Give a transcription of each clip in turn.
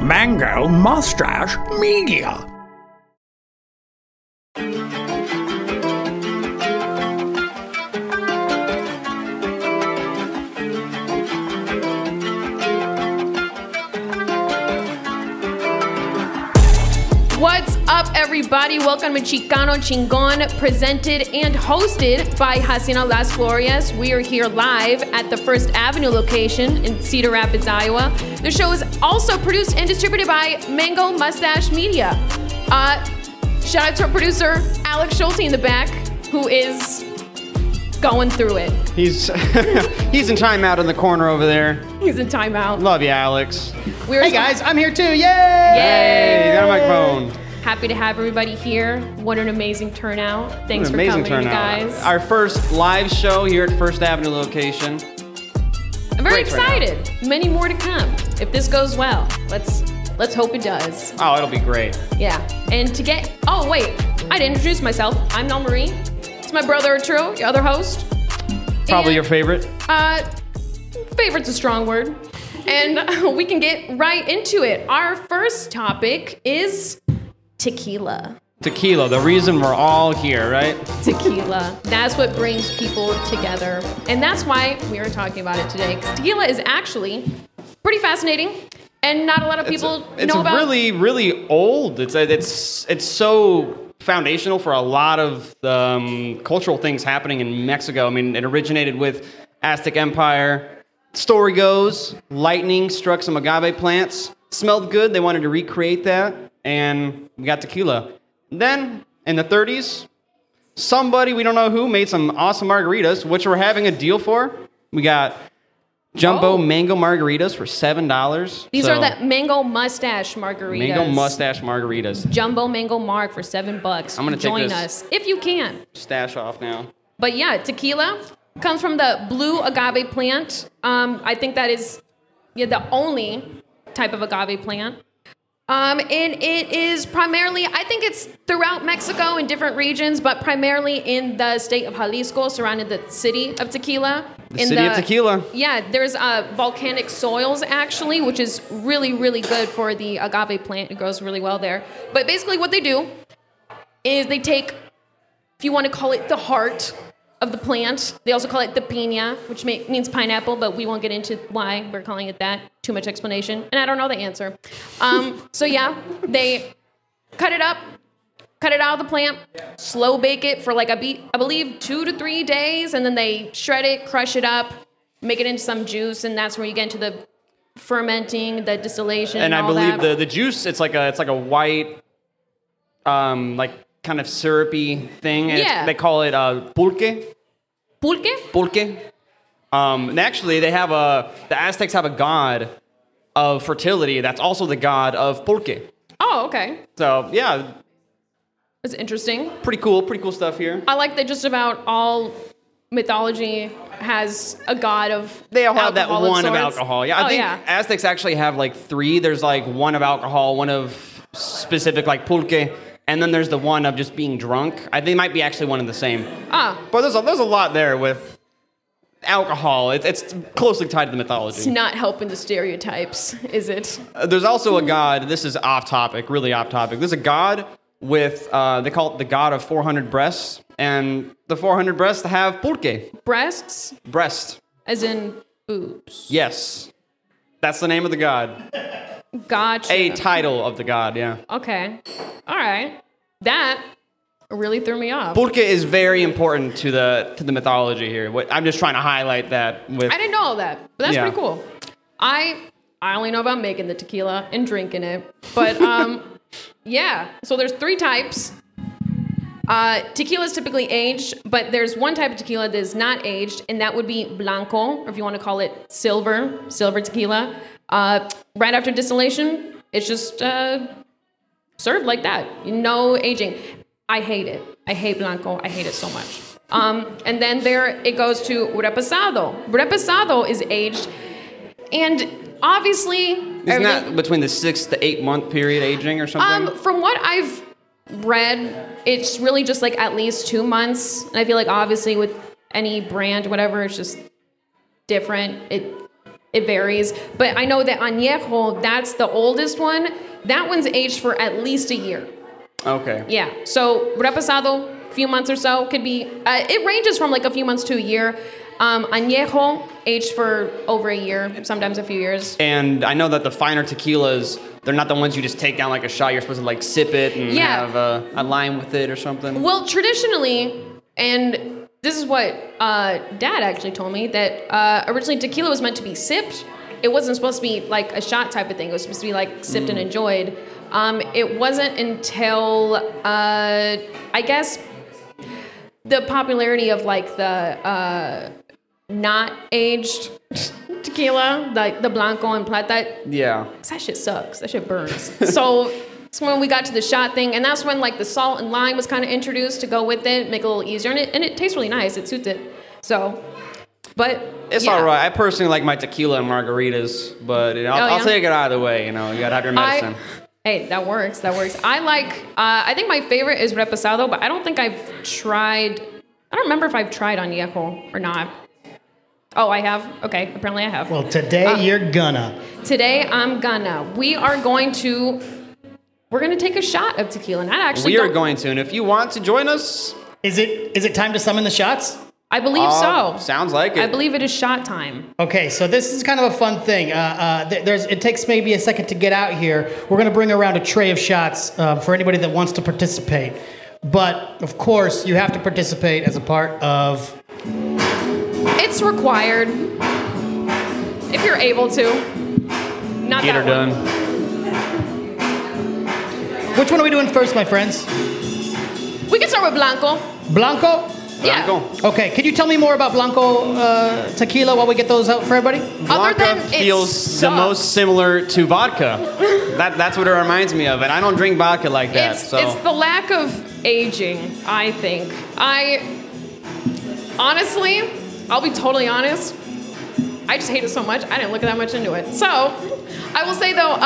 Mango Mustache Media. What's up, everybody? Welcome to Chicano Chingon, presented and hosted by Hacienda Las Glorias. We are here live at the First Avenue location in Cedar Rapids, Iowa. The show is also produced and distributed by Mango Mustache Media. Shout out to our producer, Alex Schulte, in the back, who is going through it. He's in timeout in the corner over there. He's in timeout. Love you, Alex. Hey guys, I'm here too. Yay! Yay! You got a microphone. Happy to have everybody here. What an amazing turnout. Thanks for coming, you guys. Our first live show here at First Avenue location. I'm very excited. Turnout. Many more to come. If this goes well, let's hope it does. Oh, it'll be great. Yeah. And to get... Oh, wait. I didn't introduce myself. I'm Nell Marie. It's my brother Arturo, your other host. Probably your favorite. Favorite's a strong word. And we can get right into it. Our first topic is tequila. Tequila, the reason we're all here, right? Tequila. That's what brings people together. And that's why we are talking about it today. Because tequila is actually pretty fascinating. And not a lot of people know about it. It's really, really old. It's so foundational for a lot of cultural things happening in Mexico. I mean, it originated with Aztec Empire. Story goes, lightning struck some agave plants, smelled good, they wanted to recreate that, and we got tequila. Then, in the 30s, somebody, we don't know who, made some awesome margaritas, which we're having a deal for. We got jumbo mango margaritas for $7. These are the mango mustache margaritas. Mango mustache margaritas. Jumbo mango marg for $7. I'm going to take this. Join us, if you can. Stash off now. But yeah, tequila comes from the blue agave plant. I think that is the only type of agave plant. And it is primarily, I think it's throughout Mexico in different regions, but primarily in the state of Jalisco, surrounding the city of Tequila. Yeah, there's volcanic soils, actually, which is really, really good for the agave plant. It grows really well there. But basically what they do is they take, if you want to call it the heart of the plant. They also call it the piña, which means pineapple, but we won't get into why we're calling it that. Too much explanation, and I don't know the answer. So yeah, they cut it up, cut it out of the plant, slow bake it for like I believe 2 to 3 days, and then they shred it, crush it up, make it into some juice, and that's where you get into the fermenting, the distillation, and all that. And I believe the juice, it's like a white, kind of syrupy thing. And yeah. They call it pulque. Pulque? Pulque. And actually, they have the Aztecs have a god of fertility that's also the god of pulque. Oh, okay. So, yeah. That's interesting. Pretty cool stuff here. I like that just about all mythology has a god of... They all have that one of alcohol. Yeah, I think Aztecs actually have like three. There's like one of alcohol, one of specific like pulque, and then there's the one of just being drunk. They might be actually one and the same. But there's a lot there with alcohol. It's closely tied to the mythology. It's not helping the stereotypes, is it? There's also a god. This is off topic, really off topic. There's a god with, they call it the god of 400 breasts. And the 400 breasts have pulque. Breasts? Breast. As in boobs. Yes. That's the name of the god. Gotcha. A title of the god, yeah. Okay. All right. That really threw me off. Pulque is very important to the mythology here. I'm just trying to highlight that. I didn't know all that, but that's pretty cool. I only know about making the tequila and drinking it. But, yeah. So there's three types. Tequila is typically aged, but there's one type of tequila that is not aged, and that would be blanco, or if you want to call it silver tequila. Right after distillation, it's just served like that. No aging. I hate it. I hate blanco. I hate it so much. And then there it goes to reposado. Reposado is aged, and obviously, isn't that between the 6 to 8 month period aging or something? From what I've read, it's really just like at least 2 months. And I feel like obviously with any brand, whatever, it's just different. It It varies. But I know that añejo, that's the oldest one. That one's aged for at least a year. Okay. Yeah. So reposado, few months or so, could be, it ranges from like a few months to a year. Añejo, aged for over a year, sometimes a few years. And I know that the finer tequilas, they're not the ones you just take down like a shot. You're supposed to like sip it and have a lime with it or something. Well, traditionally, and this is what Dad actually told me, that originally tequila was meant to be sipped. It wasn't supposed to be like a shot type of thing. It was supposed to be like sipped and enjoyed. It wasn't until, I guess, the popularity of like the... not aged tequila, like the blanco and plata. Yeah. That shit sucks. That shit burns. So it's when we got to the shot thing, and that's when like the salt and lime was kind of introduced to go with it, make it a little easier, and it tastes really nice. It suits it. So, but it's all right. I personally like my tequila and margaritas, but I'll take it either way. You know, you gotta have your medicine. Hey, that works. I like. I think my favorite is reposado, but I don't think I've tried. I don't remember if I've tried añejo or not. Oh, I have? Okay, apparently I have. Well, today you're gonna. Today I'm gonna. We're going to take a shot of tequila. And and if you want to join us. Is it time to summon the shots? I believe so. Sounds like it. I believe it is shot time. Okay, so this is kind of a fun thing. It takes maybe a second to get out here. We're going to bring around a tray of shots for anybody that wants to participate. But, of course, you have to participate as a part of... It's required if you're able to. Not get that her one. Done. Which one are we doing first, my friends? We can start with Blanco. Blanco? Yeah. Blanco. Okay. Can you tell me more about Blanco tequila while we get those out for everybody? Blanco feels the most similar to vodka. That's what it reminds me of, and I don't drink vodka like that. It's the lack of aging, I think. I'll be totally honest. I just hate it so much. I didn't look that much into it. So, I will say though,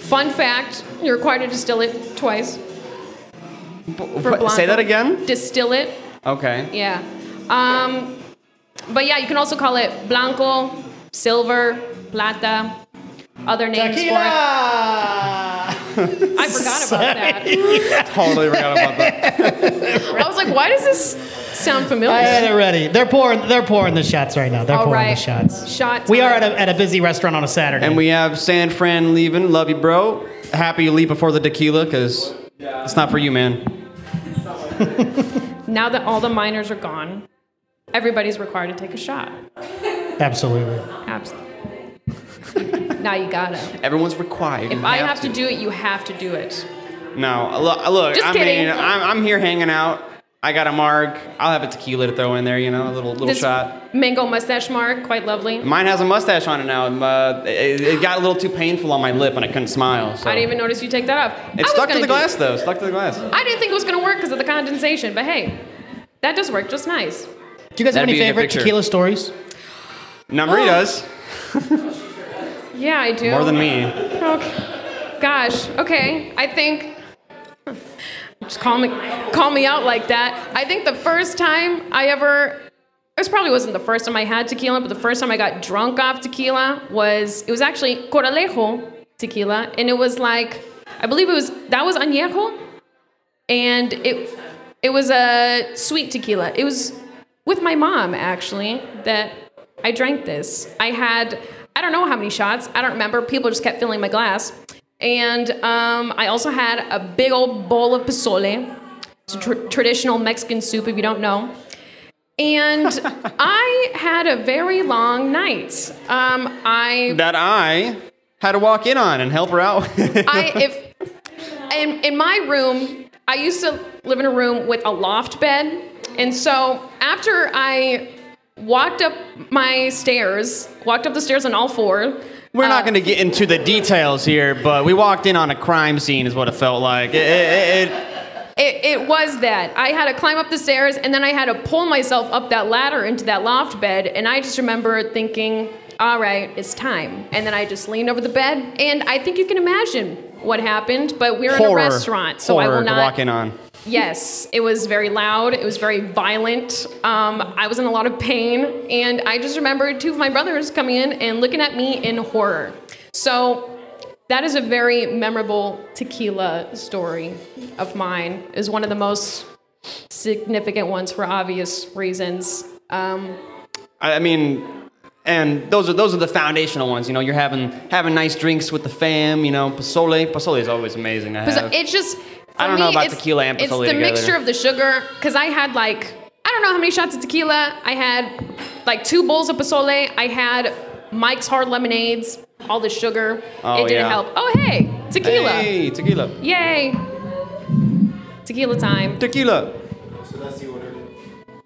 fun fact: you're required to distill it twice. Say that again. Distill it. Okay. Yeah. But yeah, you can also call it blanco, silver, plata, other names Tequila! For it. I forgot about that. Yeah. Totally forgot about that. I was like, why does this sound familiar? I had it ready. They're pouring the shots right now. They're pouring the shots. Shot time. We are at a busy restaurant on a Saturday. And we have San Fran leaving. Love you, bro. Happy you leave before the tequila, because it's not for you, man. Now that all the minors are gone, everybody's required to take a shot. Absolutely. Now you gotta. Everyone's required. If I have to do it, you have to do it. No, look. Just kidding. I mean, I'm here hanging out. I got a marg. I'll have a tequila to throw in there, you know, a little shot. Mango mustache marg, quite lovely. Mine has a mustache on it now. It got a little too painful on my lip and I couldn't smile. So. I didn't even notice you take that off. It's stuck to the glass, though. I didn't think it was going to work because of the condensation, but hey, that does work just nice. Do you guys have any favorite tequila stories? Marie does. Yeah, I do. More than me. Okay. Gosh. Okay. I think... Just call me out like that. I think the first time I ever, this probably wasn't the first time I had tequila, but the first time I got drunk off tequila it was actually Corralejo tequila. And it was like, I believe that was añejo. And it was a sweet tequila. It was with my mom, actually, that I drank this. I had, I don't know how many shots. I don't remember. People just kept filling my glass. And I also had a big old bowl of pozole. It's a traditional Mexican soup, if you don't know. And I had a very long night. I had to walk in on and help her out. In my room, I used to live in a room with a loft bed. And so after I walked up the stairs on all four. We're not going to get into the details here, but we walked in on a crime scene is what it felt like. It was that. I had to climb up the stairs, and then I had to pull myself up that ladder into that loft bed, and I just remember thinking, all right, it's time. And then I just leaned over the bed, and I think you can imagine what happened, but we're in a restaurant, so I will not walk in on. Yes, it was very loud. It was very violent. I was in a lot of pain. And I just remembered two of my brothers coming in and looking at me in horror. So that is a very memorable tequila story of mine. It was one of the most significant ones for obvious reasons. I mean, and those are the foundational ones. You know, you're having nice drinks with the fam. You know, pozole. Pozole is always amazing to have. It's just... I don't know about tequila and pozole together. It's the mixture of the sugar, because I had like, I don't know how many shots of tequila. I had like 2 bowls of pozole. I had Mike's Hard Lemonades, all the sugar. Oh, it didn't help. Oh, hey, tequila. Hey, tequila. Yay. Tequila time. Tequila. So that's the order.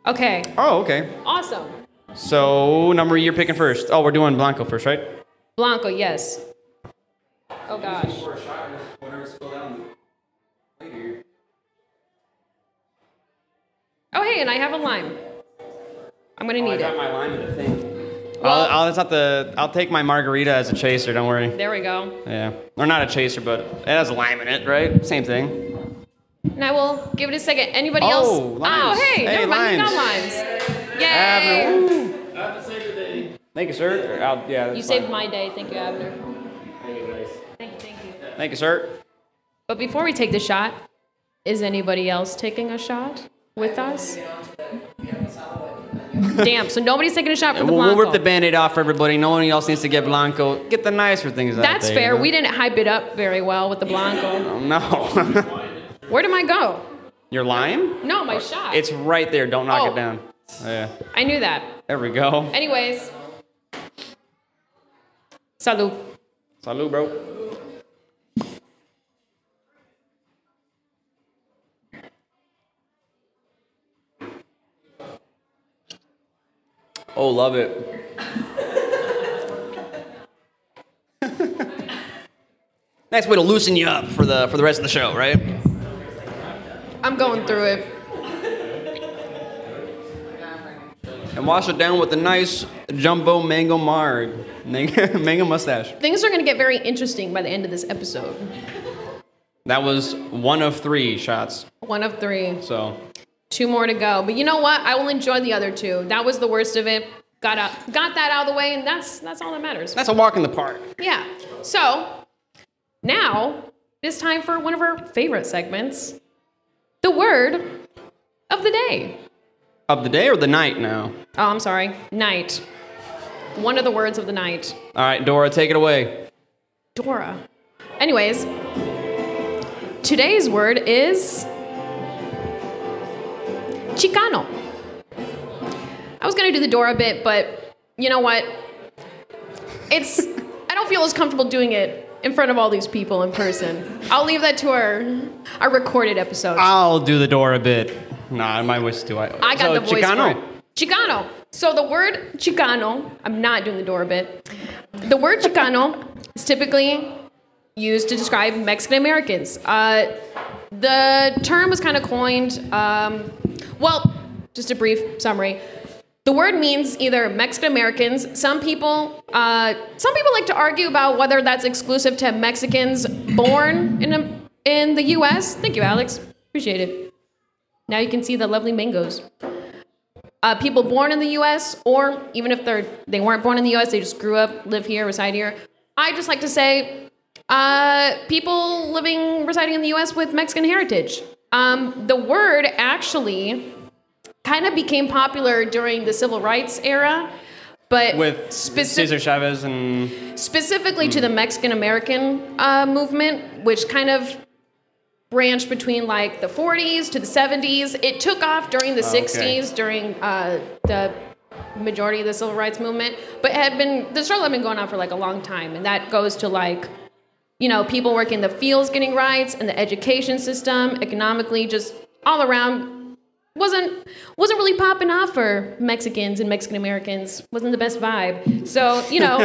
Okay. Oh, okay. Awesome. So, number you're picking first. Oh, we're doing Blanco first, right? Blanco, yes. Oh, gosh. Oh, hey, and I have a lime. I'm going to need it. I got my lime in the thing. Well, I'll take my margarita as a chaser, don't worry. There we go. Yeah. Or not a chaser, but it has lime in it, right? Same thing. And I will give it a second. Anybody else? Limes. Oh, hey, never mind. You got limes. Yay. Abner, have a safe day. Thank you, sir. You saved my day. Thank you, Abner. Thank you, guys. Thank you. Thank you, sir. But before we take the shot, is anybody else taking a shot with us? Damn, so nobody's taking a shot for the Blanco. We'll rip the Band-Aid off for everybody. No one else needs to get Blanco. Get the nicer things out there. That's fair. You know? We didn't hype it up very well with the Blanco. No. Where did mine go? Your lime? No, my shot. It's right there. Don't knock it down. Oh, yeah. I knew that. There we go. Anyways. Salud. Salud, bro. Oh, love it. Nice way to loosen you up for the rest of the show, right? I'm going through it. And wash it down with a nice jumbo mango marg. Mango mustache. Things are going to get very interesting by the end of this episode. That was 1 of 3 shots. 1 of 3. So... 2 more to go. But you know what? I will enjoy the other 2. That was the worst of it. Got that out of the way, and that's all that matters. That's a walk in the park. Yeah. So, now, it's time for one of our favorite segments. The word of the day. Of the day or the night now? Oh, I'm sorry. Night. One of the words of the night. All right, Dora, take it away. Dora. Anyways, today's word is... Chicano. I was going to do the Dora bit, but you know what? I don't feel as comfortable doing it in front of all these people in person. I'll leave that to our recorded episodes. I'll do the Dora bit. Nah, my voice is too high. I got the voice Chicano. For it. Chicano. So the word Chicano, I'm not doing the Dora bit. The word Chicano is typically used to describe Mexican Americans. The term was kind of coined... Well, just a brief summary. The word means either Mexican Americans. Some people like to argue about whether that's exclusive to Mexicans born in the U.S. Thank you, Alex. Appreciate it. Now you can see the lovely mangoes. People born in the U.S. or even if they weren't born in the U.S., they just grew up, live here, reside here. I just like to say people residing in the U.S. with Mexican heritage. The word actually kind of became popular during the civil rights era, but with Cesar Chavez and specifically to the Mexican American movement, which kind of branched between like the 40s to the 70s. It took off during the 60s during the majority of the civil rights movement, but the struggle had been going on for like a long time, and that goes to like. You know, people working in the fields getting rights, and the education system, economically, just all around, wasn't really popping off for Mexicans and Mexican Americans. Wasn't the best vibe. So, you know.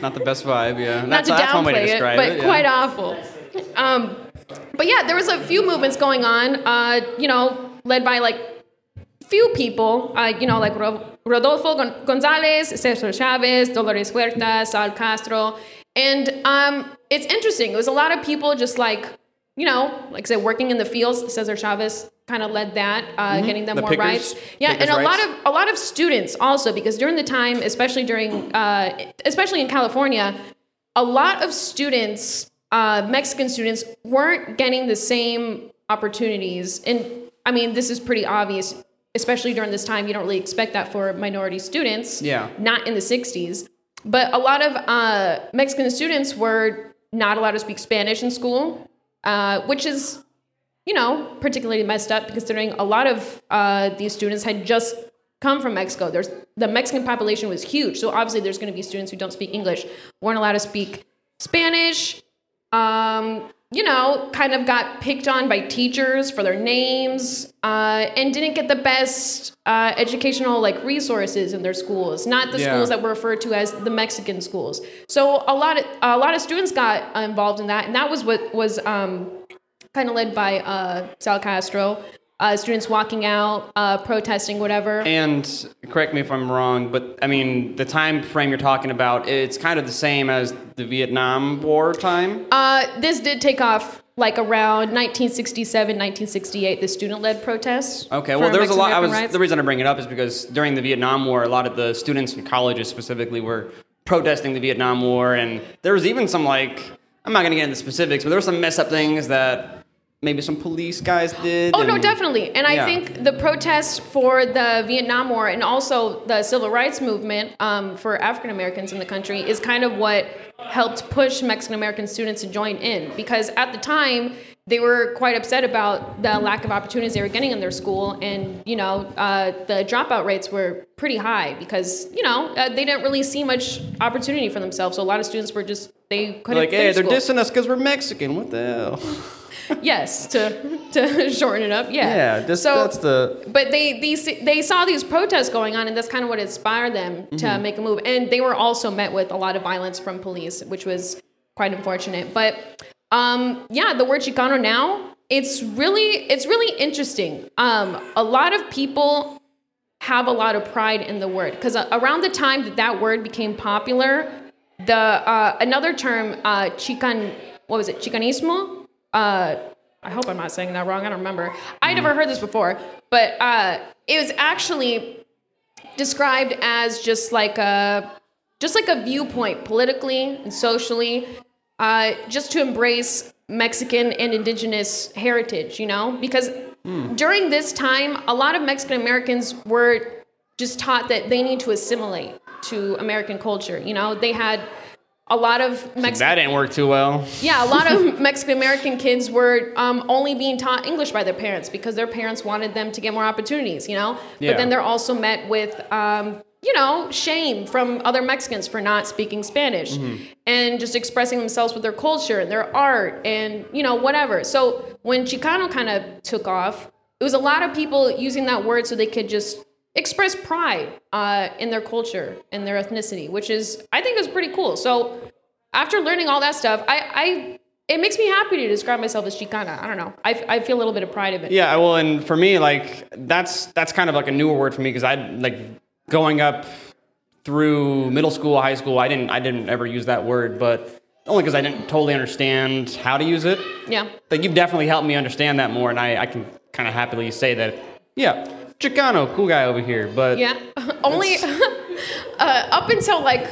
Not the best vibe, yeah. That's one way to describe it. But quite awful. But yeah, there was a few movements going on, you know, led by like few people, you know, like Rodolfo Gonzalez, Cesar Chavez, Dolores Huerta, Sal Castro. And it's interesting. It was a lot of people just like you know, like I said, working in the fields, Cesar Chavez kind of led that, getting them the more pickers, rights. Yeah, and a lot of students also, because during the time, especially in California, a lot of students, Mexican students, weren't getting the same opportunities. And I mean, this is pretty obvious, especially during this time. You don't really expect that for minority students. Yeah. Not in the 60s. But a lot of Mexican students were not allowed to speak Spanish in school, which is, you know, particularly messed up considering a lot of these students had just come from Mexico. The Mexican population was huge. So obviously there's going to be students who don't speak English, weren't allowed to speak Spanish, you know, kind of got picked on by teachers for their names, and didn't get the best educational like resources in their schools, not the schools that were referred to as the Mexican schools. So a lot of students got involved in that. And that was what was kind of led by Sal Castro, students walking out, protesting, whatever. And correct me if I'm wrong, but I mean, the time frame you're talking about, it's kind of the same as the Vietnam War time. This did take off like around 1967, 1968, the student-led protests. Okay, well, there's a lot. The reason I bring it up is because during the Vietnam War, a lot of the students in colleges specifically were protesting the Vietnam War, and there was even some like, I'm not going to get into specifics, but there were some messed up things that maybe some police guys did. Oh, no, definitely. And I think the protests for the Vietnam War and also the civil rights movement for African Americans in the country is kind of what helped push Mexican American students to join in. Because at the time, they were quite upset about the lack of opportunities they were getting in their school. And, you know, the dropout rates were pretty high because, you know, they didn't really see much opportunity for themselves. So a lot of students were just, they couldn't like, hey, they're dissing us because we're Mexican. What the hell? Yes, to shorten it up, yeah. Yeah, that's the... But they saw these protests going on, and that's kind of what inspired them to make a move. And they were also met with a lot of violence from police, which was quite unfortunate. But, the word Chicano now, it's really interesting. A lot of people have a lot of pride in the word, because around the time that word became popular, the another term, Chicanismo? I hope I'm not saying that wrong. I don't remember. I never heard this before, but it was actually described as just like a viewpoint politically and socially, just to embrace Mexican and indigenous heritage, you know, because during this time, a lot of Mexican Americans were just taught that they need to assimilate to American culture. You know, they had... A lot of that didn't work too well. Yeah, a lot of Mexican American kids were only being taught English by their parents because their parents wanted them to get more opportunities, you know? Yeah. But then they're also met with, you know, shame from other Mexicans for not speaking Spanish and just expressing themselves with their culture and their art and, you know, whatever. So when Chicano kind of took off, it was a lot of people using that word so they could just express pride in their culture and their ethnicity, which is, I think, is pretty cool. So after learning all that stuff, it makes me happy to describe myself as Chicana. I don't know. I feel a little bit of pride of it. Yeah, well, and for me, like, that's kind of like a newer word for me because I, like, going up through middle school, high school, I didn't ever use that word, but only because I didn't totally understand how to use it. Yeah. But you've definitely helped me understand that more, and I can kind of happily say that, yeah, Chicano, cool guy over here, but... Yeah, only... up until, like,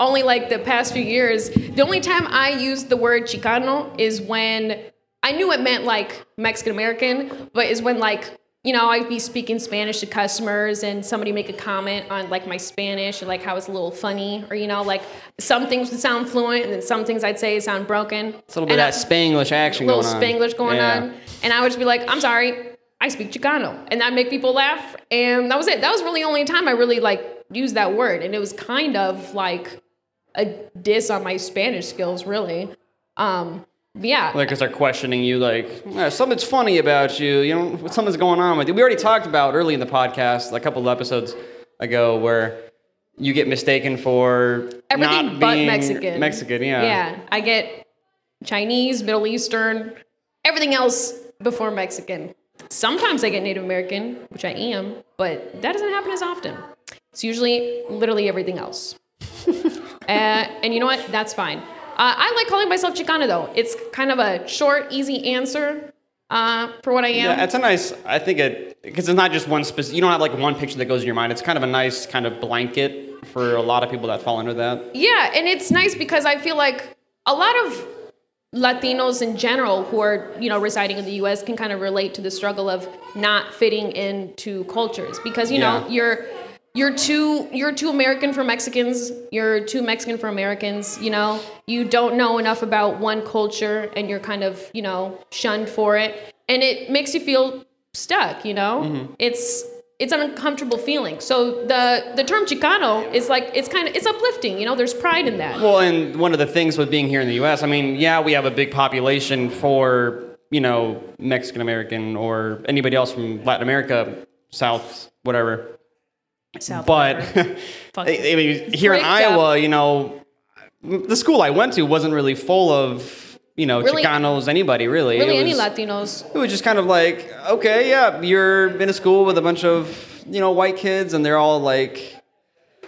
only, like, the past few years, the only time I used the word Chicano is when... I knew it meant, like, Mexican-American, but is when, like, you know, I'd be speaking Spanish to customers and somebody make a comment on, like, my Spanish or, like, how it's a little funny or, you know, like, some things would sound fluent and then some things I'd say sound broken. It's a little bit of that Spanglish action going on. A little Spanglish going on. And I would just be like, I'm sorry, I speak Chicano, and that make people laugh, and that was it. That was really the only time I really, like, used that word, and it was kind of, like, a diss on my Spanish skills, really. Yeah. Like, because they're questioning you, like, something's funny about you, you know, something's going on with you. We already talked about early in the podcast, like, a couple of episodes ago, where you get mistaken for everything not but being Mexican. Mexican, yeah. Yeah, I get Chinese, Middle Eastern, everything else before Mexican. Sometimes I get Native American, which I am, but that doesn't happen as often. It's usually literally everything else. And you know what? That's fine. I like calling myself Chicana, though. It's kind of a short, easy answer for what I am. Yeah, it's a nice, I think it, because it's not just one specific, you don't have like one picture that goes in your mind. It's kind of a nice kind of blanket for a lot of people that fall under that. Yeah, and it's nice because I feel like a lot of Latinos in general who are, you know, residing in the U.S. can kind of relate to the struggle of not fitting into cultures because, you know, you're too American for Mexicans, you're too Mexican for Americans, you know, you don't know enough about one culture and you're kind of, you know, shunned for it. And it makes you feel stuck, you know, it's an uncomfortable feeling. So the term Chicano is like, it's kind of, it's uplifting, you know, there's pride in that. Well, and one of the things with being here in the U.S., I mean, yeah, we have a big population for, you know, Mexican American or anybody else from Latin America, South, whatever. South but here in Iowa, you know, the school I went to wasn't really full of, you know, really, Chicanos, anybody really. Really any Latinos. It was just kind of like, okay, yeah, you're in a school with a bunch of, you know, white kids and they're all like,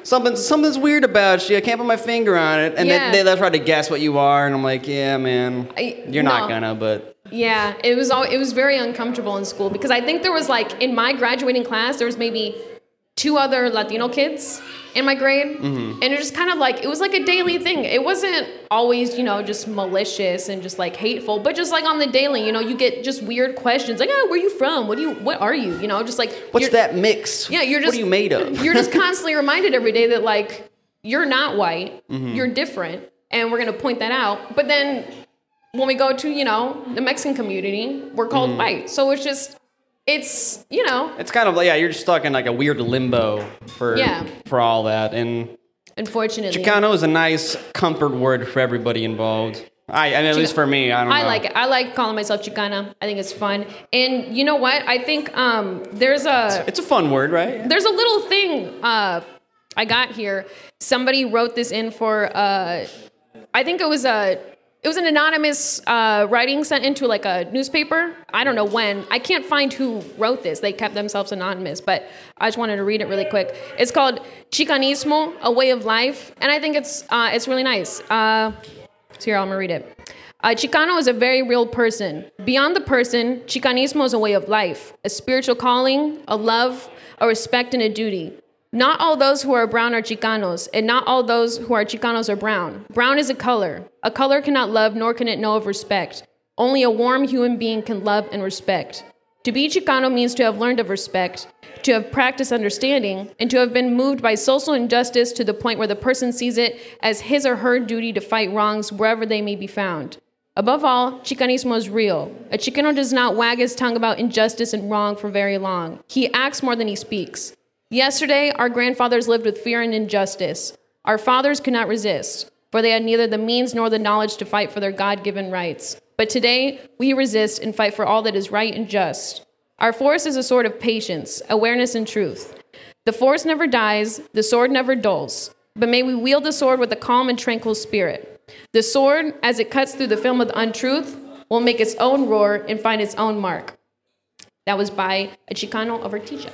something's weird about you. I can't put my finger on it. And they try to guess what you are. And I'm like, yeah, man, you're not gonna, but. Yeah, it was very uncomfortable in school because I think there was like, in my graduating class, there was maybe two other Latino kids in my grade. And it just kind of like, it was like a daily thing. It wasn't always, you know, just malicious and just like hateful, but just like on the daily, you know, you get just weird questions like, oh, where are you from? What are you? You know, just like, what's that mix? Yeah. You're just, what are you made of? You're just constantly reminded every day that like, you're not white, you're different. And we're going to point that out. But then when we go to, you know, the Mexican community, we're called white. So it's just, it's, you know, it's kind of like, yeah, you're just stuck in like a weird limbo for all that. And unfortunately, Chicano is a nice comfort word for everybody involved. At least for me, I don't know. I like it. I like calling myself Chicana. I think it's fun. And you know what? I think there's a... It's a fun word, right? There's a little thing I got here. Somebody wrote this in for, I think it was a... It was an anonymous writing sent into like a newspaper. I don't know when. I can't find who wrote this. They kept themselves anonymous, but I just wanted to read it really quick. It's called Chicanismo, a way of life, and I think it's really nice. So here, I'm gonna read it. Chicano is a very real person. Beyond the person, Chicanismo is a way of life, a spiritual calling, a love, a respect, and a duty. Not all those who are brown are Chicanos, and not all those who are Chicanos are brown. Brown is a color. A color cannot love, nor can it know of respect. Only a warm human being can love and respect. To be Chicano means to have learned of respect, to have practiced understanding, and to have been moved by social injustice to the point where the person sees it as his or her duty to fight wrongs wherever they may be found. Above all, Chicanismo is real. A Chicano does not wag his tongue about injustice and wrong for very long. He acts more than he speaks. Yesterday, our grandfathers lived with fear and injustice. Our fathers could not resist, for they had neither the means nor the knowledge to fight for their God-given rights. But today, we resist and fight for all that is right and just. Our force is a sword of patience, awareness, and truth. The force never dies, the sword never dulls. But may we wield the sword with a calm and tranquil spirit. The sword, as it cuts through the film of untruth, will make its own roar and find its own mark. That was by a Chicano of Artesia.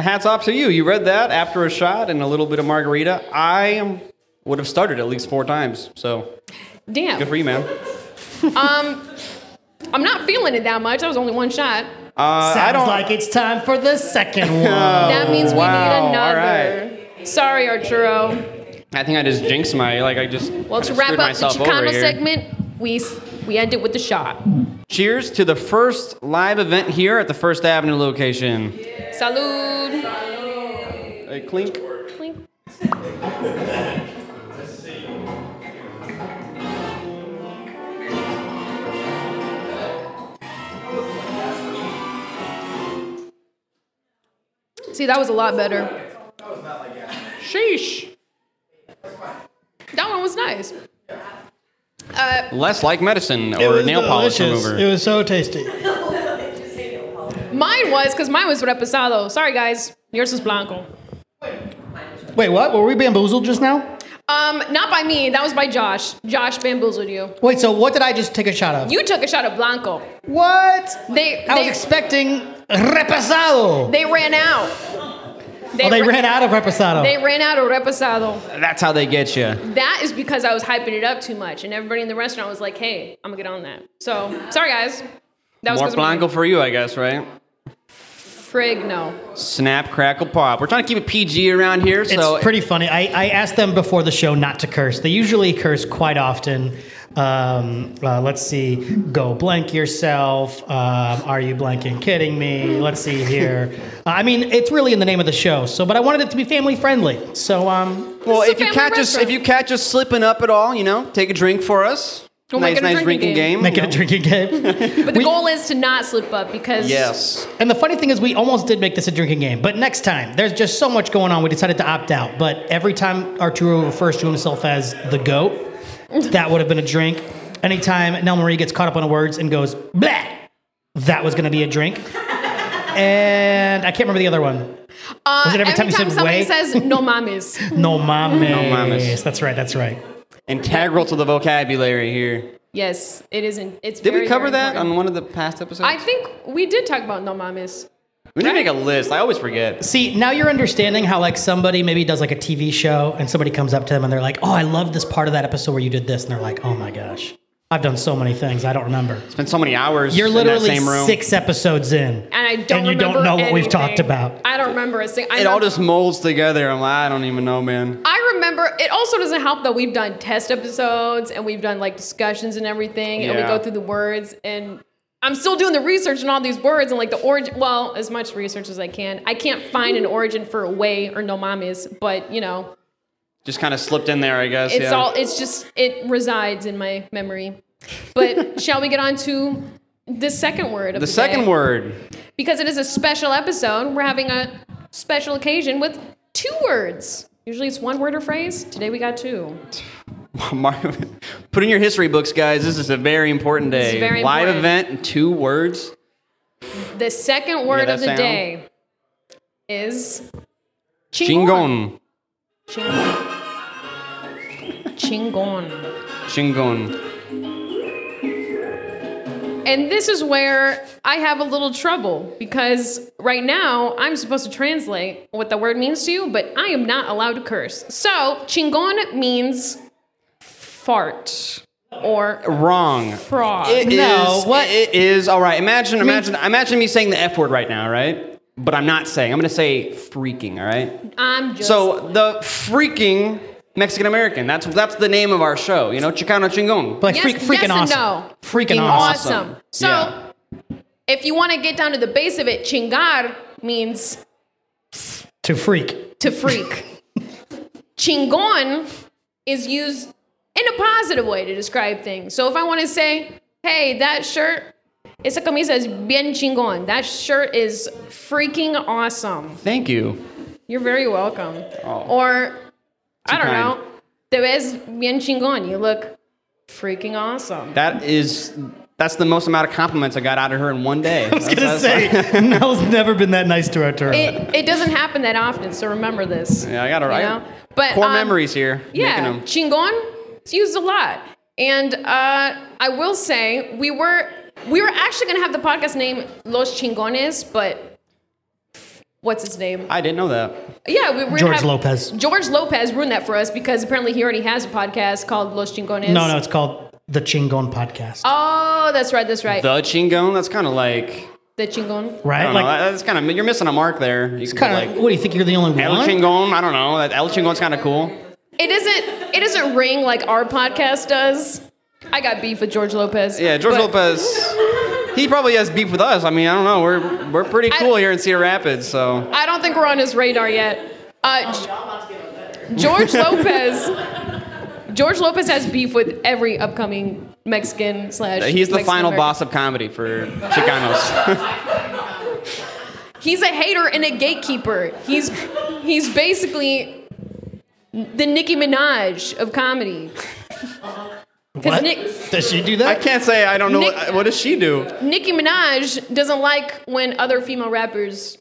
Hats off to you. You read that after a shot and a little bit of margarita. I would have started at least 4 times. So, damn. Good for you, man. I'm not feeling it that much. That was only 1 shot. Sounds like it's time for the second one. That means we need another. All right. Sorry, Arturo. I think I just jinxed to wrap up the Chicano segment, we end it with the shot. Cheers to the first live event here at the First Avenue location. Yeah. Salud. Salud. Hey, clink. Clink. See, that was a lot better. Sheesh. That one was nice. Less like medicine or nail polish remover. It was so tasty. Mine was reposado. Sorry, guys. Yours is blanco. Wait, what? Were we bamboozled just now? Not by me. That was by Josh. Josh bamboozled you. Wait, so what did I just take a shot of? You took a shot of blanco. What? I was expecting reposado. They ran out. They ran out of reposado. They ran out of reposado. That's how they get you. That is because I was hyping it up too much, and everybody in the restaurant was like, hey, I'm going to get on that. So, sorry, guys. That was more blanco for you, I guess, right? Frig, no. Snap, crackle, pop. We're trying to keep it PG around here. So it's pretty funny. I asked them before the show not to curse. They usually curse quite often. Let's see. Go blank yourself. Are you blanking kidding me? Let's see here. I mean, it's really in the name of the show. So, but I wanted it to be family friendly. So, well, if you catch us slipping up at all, you know, take a drink for us. We'll nice drinking game. Make it a drinking game. But the goal is to not slip up because... Yes. And the funny thing is we almost did make this a drinking game. But next time, there's just so much going on, we decided to opt out. But every time Arturo refers to himself as the goat, that would have been a drink. Anytime Nell Marie gets caught up on the words and goes, blah, that was going to be a drink. And I can't remember the other one. Was it every time somebody says, no mames. No mames. No mames. That's right, that's right. Integral to the vocabulary here. Yes, it isn't. It's did very, we cover that important on one of the past episodes? I think we did talk about no mames. We need to make a list. I always forget. See, now you're understanding how like somebody maybe does like a TV show and somebody comes up to them and they're like, oh, I love this part of that episode where you did this. And they're like, oh my gosh, I've done so many things. I don't remember. Spent so many hours in that same room. You're literally 6 episodes in. And I don't remember you don't know anything. What we've talked about. I don't remember a single... It all just molds together. I'm like, I don't even know, man. I remember... It also doesn't help that we've done test episodes and we've done, like, discussions and everything. Yeah. And we go through the words. And I'm still doing the research on all these words and, like, the origin... Well, as much research as I can. I can't find an origin for way or no mames, but, you know... Just kind of slipped in there, I guess. It's all. It's just, it resides in my memory. But shall we get on to the second word of the second day? Word. Because it is a special episode. We're having a special occasion with 2 words. Usually it's 1 word or phrase. Today we got 2. Put in your history books, guys. This is a very important day. This is very live important. Event and 2 words. The second word of the sound? Day is Chingon. Chingon. Chingon. And this is where I have a little trouble because right now I'm supposed to translate what the word means to you, but I am not allowed to curse. So, Chingon means fart or wrong. Frog. It is. All right. Imagine me saying the F word right now, right? But I'm not saying. I'm going to say freaking, all right? So the freaking Mexican-American. That's the name of our show, you know? Chicano Chingon. But like, yes, freaking yes awesome. No. Freaking awesome. So If you want to get down to the base of it, chingar means... To freak. To freak. Chingon is used in a positive way to describe things. So if I want to say, hey, that shirt... Esa camisa es bien chingón. That shirt is freaking awesome. Thank you. You're very welcome. Oh, or, I don't know. Te ves bien chingón. You look freaking awesome. That's the most amount of compliments I got out of her in one day. I was going to say, Nell's never been that nice to Arturo. It doesn't happen that often, so remember this. Yeah, I got it right. Core memories here. Yeah, chingón, it's used a lot. And I will say, we were actually going to have the podcast name Los Chingones, but what's his name? I didn't know that. Yeah. George Lopez. George Lopez ruined that for us because apparently he already has a podcast called Los Chingones. No, it's called The Chingon Podcast. Oh, that's right. The Chingon? That's kind of like... The Chingon. Right? That's kind of... You're missing a mark there. You can kinda, like, what, do you think you're the only El one? El Chingon? I don't know. El Chingon's kind of cool. It doesn't ring like our podcast does. I got beef with George Lopez. Yeah, George Lopez, he probably has beef with us. I mean, I don't know. We're pretty cool here in Cedar Rapids, so. I don't think we're on his radar yet. George Lopez has beef with every upcoming Mexican / he's the final boss of comedy for Chicanos. He's a hater and a gatekeeper. He's basically the Nicki Minaj of comedy. What? Does she do that? I can't say I don't know. What does she do? Nicki Minaj doesn't like when other female rappers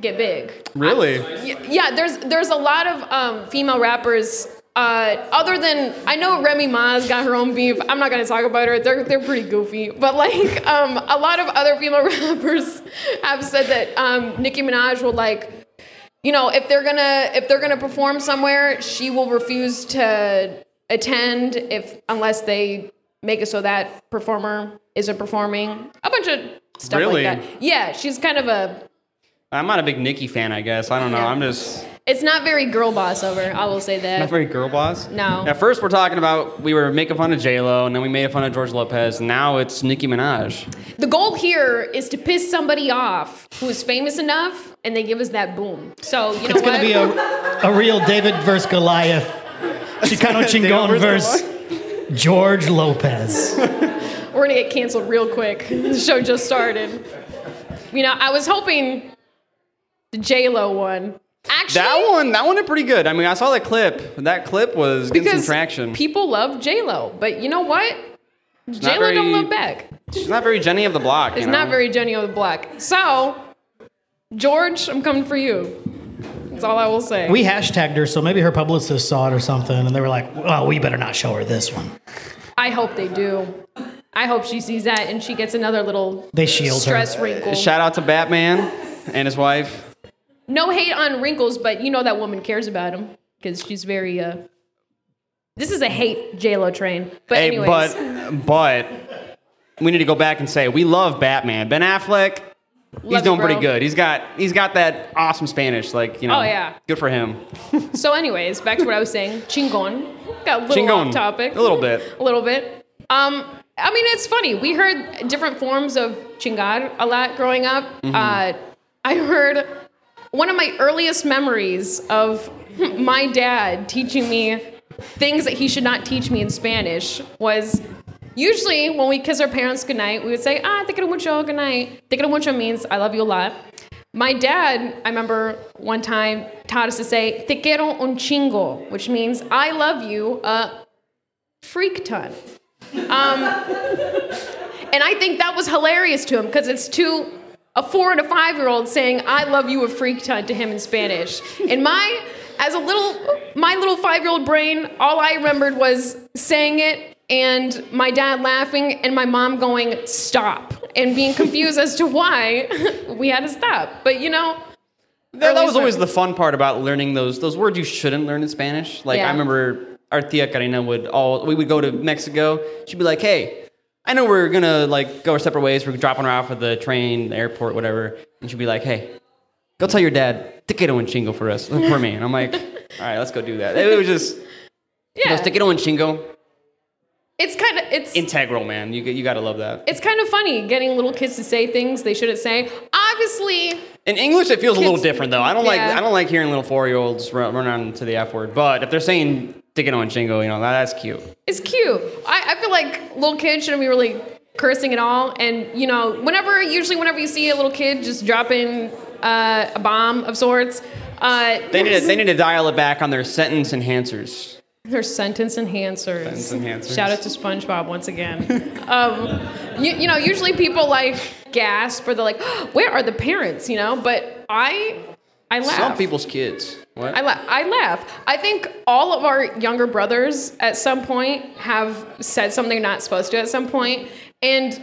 get big. Really? There's a lot of female rappers. Other than, I know Remy Ma's got her own beef. I'm not going to talk about her. They're pretty goofy. But like a lot of other female rappers have said that Nicki Minaj will like you know, if they're gonna perform somewhere, she will refuse to attend unless they make it so that performer isn't performing. A bunch of stuff like that. Yeah, she's kind of a... I'm not a big Nicki fan, I guess. I don't know. Yeah. I'm just... It's not very girl boss over, I will say that. Not very girl boss? No. At first, we're talking about we were making fun of J-Lo, and then we made fun of George Lopez. Now it's Nicki Minaj. The goal here is to piss somebody off who is famous enough, and they give us that boom. So, you know what? It's going to be a real David versus Goliath. Chicano Chingon versus George Lopez. We're going to get canceled real quick. The show just started. You know, I was hoping the J-Lo one. Actually, that one is pretty good. I mean, I saw that clip. That clip was getting some traction. People love J-Lo, but you know what? J-Lo don't love Beck. She's not very Jenny of the Block. So, George, I'm coming for you. That's all I will say. We hashtagged her, so maybe her publicist saw it or something, and they were like, "Oh, we better not show her this one." I hope they do. I hope she sees that and she gets another little stress wrinkle. Shout out to Batman and his wife. No hate on wrinkles, but you know that woman cares about him because she's very... This is a hate J-Lo train. But anyways. But we need to go back and say we love Batman. Ben Affleck, he's doing pretty good. He's got that awesome Spanish. Like, you know, oh, yeah. Good for him. So anyways, back to what I was saying. Chingon. Got a little off topic. A little bit. I mean, it's funny. We heard different forms of chingar a lot growing up. Mm-hmm. I heard... One of my earliest memories of my dad teaching me things that he should not teach me in Spanish was usually when we kiss our parents goodnight, we would say, "Ah, te quiero mucho, goodnight." Te quiero mucho means I love you a lot. My dad, I remember one time, taught us to say, "Te quiero un chingo," which means I love you a freak ton. And I think that was hilarious to him because it's too... A 4- and 5-year-old saying, "I love you a freak ton" to him in Spanish. And my little 5-year-old brain, all I remembered was saying it and my dad laughing and my mom going, "Stop," and being confused as to why we had to stop. But you know, that was always the fun part about learning those words you shouldn't learn in Spanish. Like, yeah. I remember our tia Karina we would go to Mexico. She'd be like, "Hey, I know we're going to, like, go our separate ways. We're dropping her off at the train, the airport, whatever." And she'd be like, "Hey, go tell your dad, tequila and chingo for us, for me." And I'm like, all right, let's go do that. It was just, yeah. Tequila and chingo. It's kind of, it's... Integral, man. You got to love that. It's kind of funny getting little kids to say things they shouldn't say. Obviously... In English, it feels a little different, though. I don't like hearing little 4-year-olds run on to the F word. But if they're saying... Ticket on Chingo, you know, that's cute. It's cute. I feel like little kids shouldn't be really cursing at all. And, you know, whenever you see a little kid just dropping a bomb of sorts. They need to dial it back on their sentence enhancers. Shout out to SpongeBob once again. You know, usually people, like, gasp or they're like, "Oh, where are the parents?" You know, but I laugh. Some people's kids. What? I laugh. I think all of our younger brothers at some point have said something they're not supposed to at some point. And,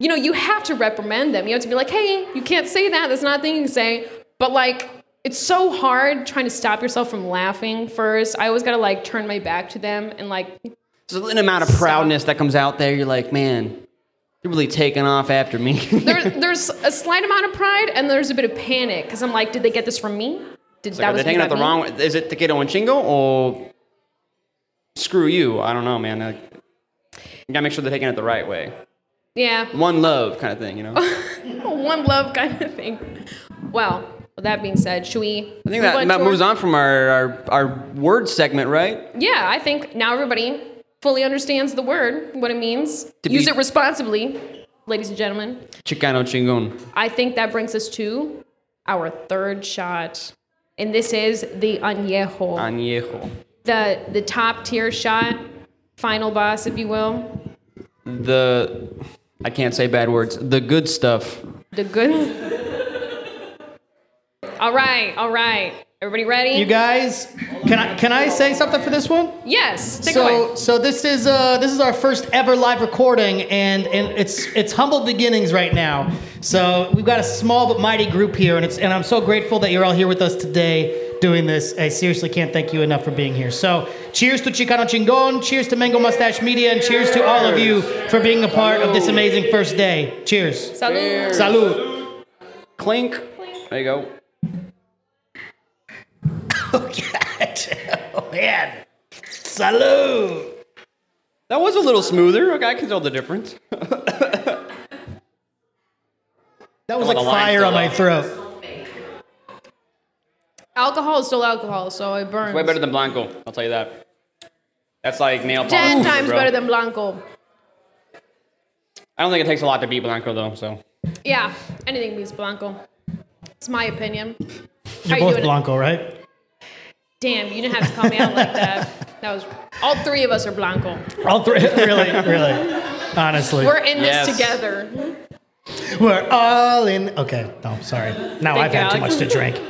you know, you have to reprimand them. You have to be like, "Hey, you can't say that. That's not a thing you can say." But, like, it's so hard trying to stop yourself from laughing first. I always got to, like, turn my back to them and, like... There's an amount of proudness that comes out there. You're like, "Man... You're really taking off after me." There's a slight amount of pride, and there's a bit of panic because I'm like, "Did they get this from me? Are they taking out the wrong way? Is it te quiero un chingo or screw you?" I don't know, man. Like, you gotta make sure they're taking it the right way. Yeah. One love kind of thing, you know. One love kind of thing. Well, with that being said, should we? I think that moves on from our word segment, right? Yeah, I think now everybody fully understands the word, what it means. Use it responsibly, ladies and gentlemen. Chicano Chingon. I think that brings us to our third shot. And this is the añejo. Añejo. The top tier shot, final boss, if you will. I can't say bad words. The good stuff. All right. Everybody ready? You guys, can I say something for this one? Yes. So this is our first ever live recording, and it's humble beginnings right now. So we've got a small but mighty group here, and I'm so grateful that you're all here with us today doing this. I seriously can't thank you enough for being here. So cheers to Chicano Chingon, cheers to Mango Mustache Media, and cheers to all of you for being a part of this amazing first day. Cheers. Salud. Salud. Clink. There you go. Oh, God. Oh, man. Salud. That was a little smoother. Okay, I can tell the difference. That was like fire on my throat. Alcohol is still alcohol, so it burns. It's way better than Blanco, I'll tell you that. That's like nail polish. 10 times better than Blanco. I don't think it takes a lot to beat Blanco, though, so. Yeah, anything beats Blanco. It's my opinion. You're both Blanco, right? Damn, you didn't have to call me out like that. That was all three of us are Blanco. All three, really, honestly. We're in this together. We're all in. Okay, no, sorry. Now I've had too much to drink.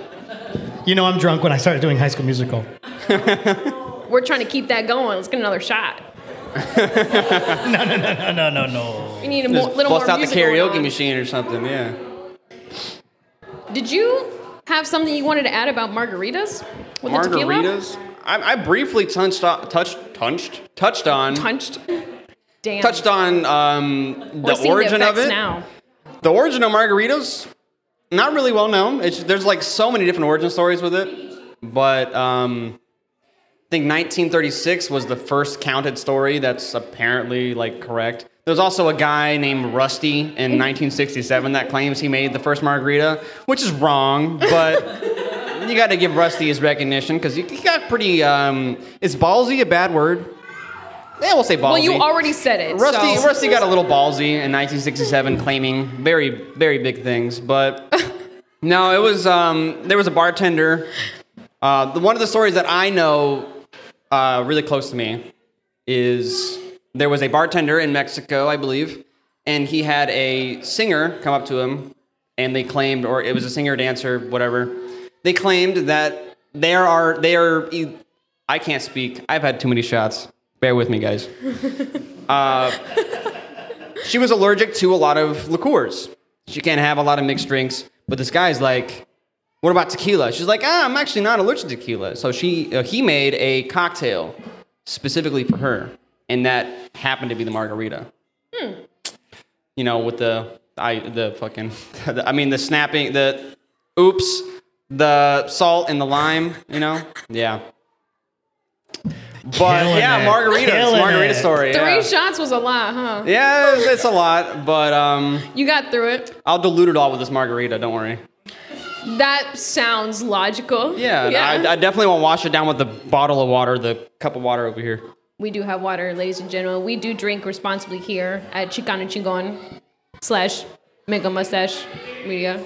You know, I'm drunk when I started doing High School Musical. We're trying to keep that going. Let's get another shot. No. We need a little more music. Bust out the karaoke machine or something. Yeah. Did you have something you wanted to add about margaritas? With margaritas? I briefly touched on the origin of it. Now. The origin of margaritas, not really well known. There's like so many different origin stories with it, but I think 1936 was the first counted story that's apparently like correct. There's also a guy named Rusty in 1967 that claims he made the first margarita, which is wrong, but. You got to give Rusty his recognition because he got pretty. Is ballsy a bad word? Yeah, we'll say ballsy. Well, you already said it. Rusty got a little ballsy in 1967, claiming very, very big things. But no, it was there was a bartender. One of the stories that I know really close to me is there was a bartender in Mexico, I believe, and he had a singer come up to him, and they claimed, or it was a singer, dancer, whatever. They claimed that they are. I can't speak. I've had too many shots. Bear with me, guys. She was allergic to a lot of liqueurs. She can't have a lot of mixed drinks. But this guy's like, "What about tequila?" She's like, "I'm actually not allergic to tequila." So he made a cocktail specifically for her, and that happened to be the margarita. You know, with the snapping, the oops. The salt and the lime, you know? Yeah. But Killing yeah, it. Margaritas. Killing margarita it. Story. Three shots was a lot, huh? Yeah, it's a lot, but you got through it. I'll dilute it all with this margarita, don't worry. That sounds logical. Yeah. I definitely won't wash it down with the bottle of water, the cup of water over here. We do have water, ladies and gentlemen. We do drink responsibly here at Chicano Chingon /Mega Mustache Media.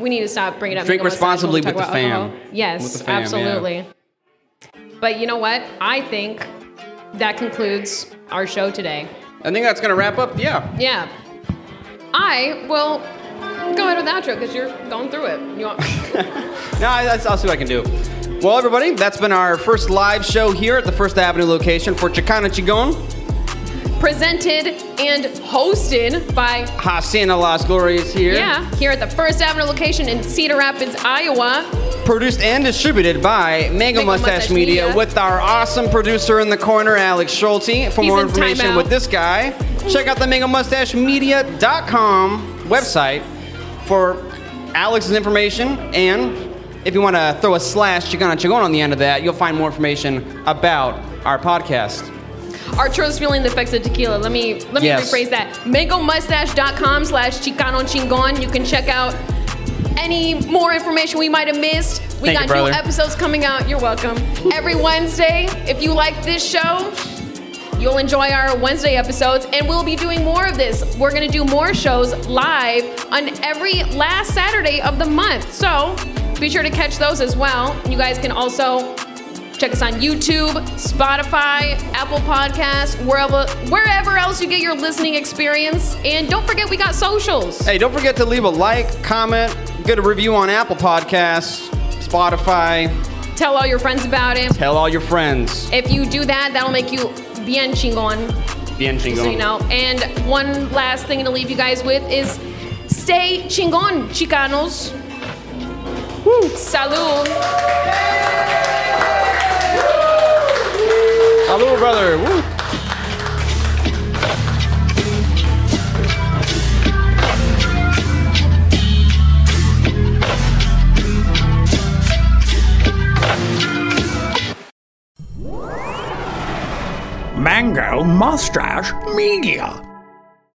We need to stop bringing up. Drink responsibly with the fam. Yes, absolutely. Yeah. But you know what? I think that concludes our show today. I think that's going to wrap up. Yeah. Yeah. I will go ahead with the outro because you're going through it. You want? No, I'll see what I can do. Well, everybody, that's been our first live show here at the First Avenue location for Chicano Chingon. Presented and hosted by Hacienda Las Glorias here. Yeah, here at the First Avenue location in Cedar Rapids, Iowa. Produced and distributed by Mango Mustache Media with our awesome producer in the corner, Alex Schulte. For more information with this guy, check out the MangoMustacheMedia.com website for Alex's information. And if you want to throw a /Chicano Chingon on the end of that, you'll find more information about our podcast. Arturo's feeling the effects of tequila. Let me rephrase that. MangoMustache.com /Chicano Chingon. You can check out any more information we might have missed. We Thank got you, brother. New episodes coming out. You're welcome. Every Wednesday, if you like this show, you'll enjoy our Wednesday episodes, and we'll be doing more of this. We're going to do more shows live on every last Saturday of the month. So be sure to catch those as well. You guys can also check us on YouTube, Spotify, Apple Podcasts, wherever else you get your listening experience. And don't forget, we got socials. Hey, don't forget to leave a like, comment, get a review on Apple Podcasts, Spotify. Tell all your friends about it. Tell all your friends. If you do that, that'll make you bien chingon. Bien chingon. So you know. And one last thing to leave you guys with is stay chingon, Chicanos. Woo. Salud. Salud, brother. Woo. Mango Mustache Media.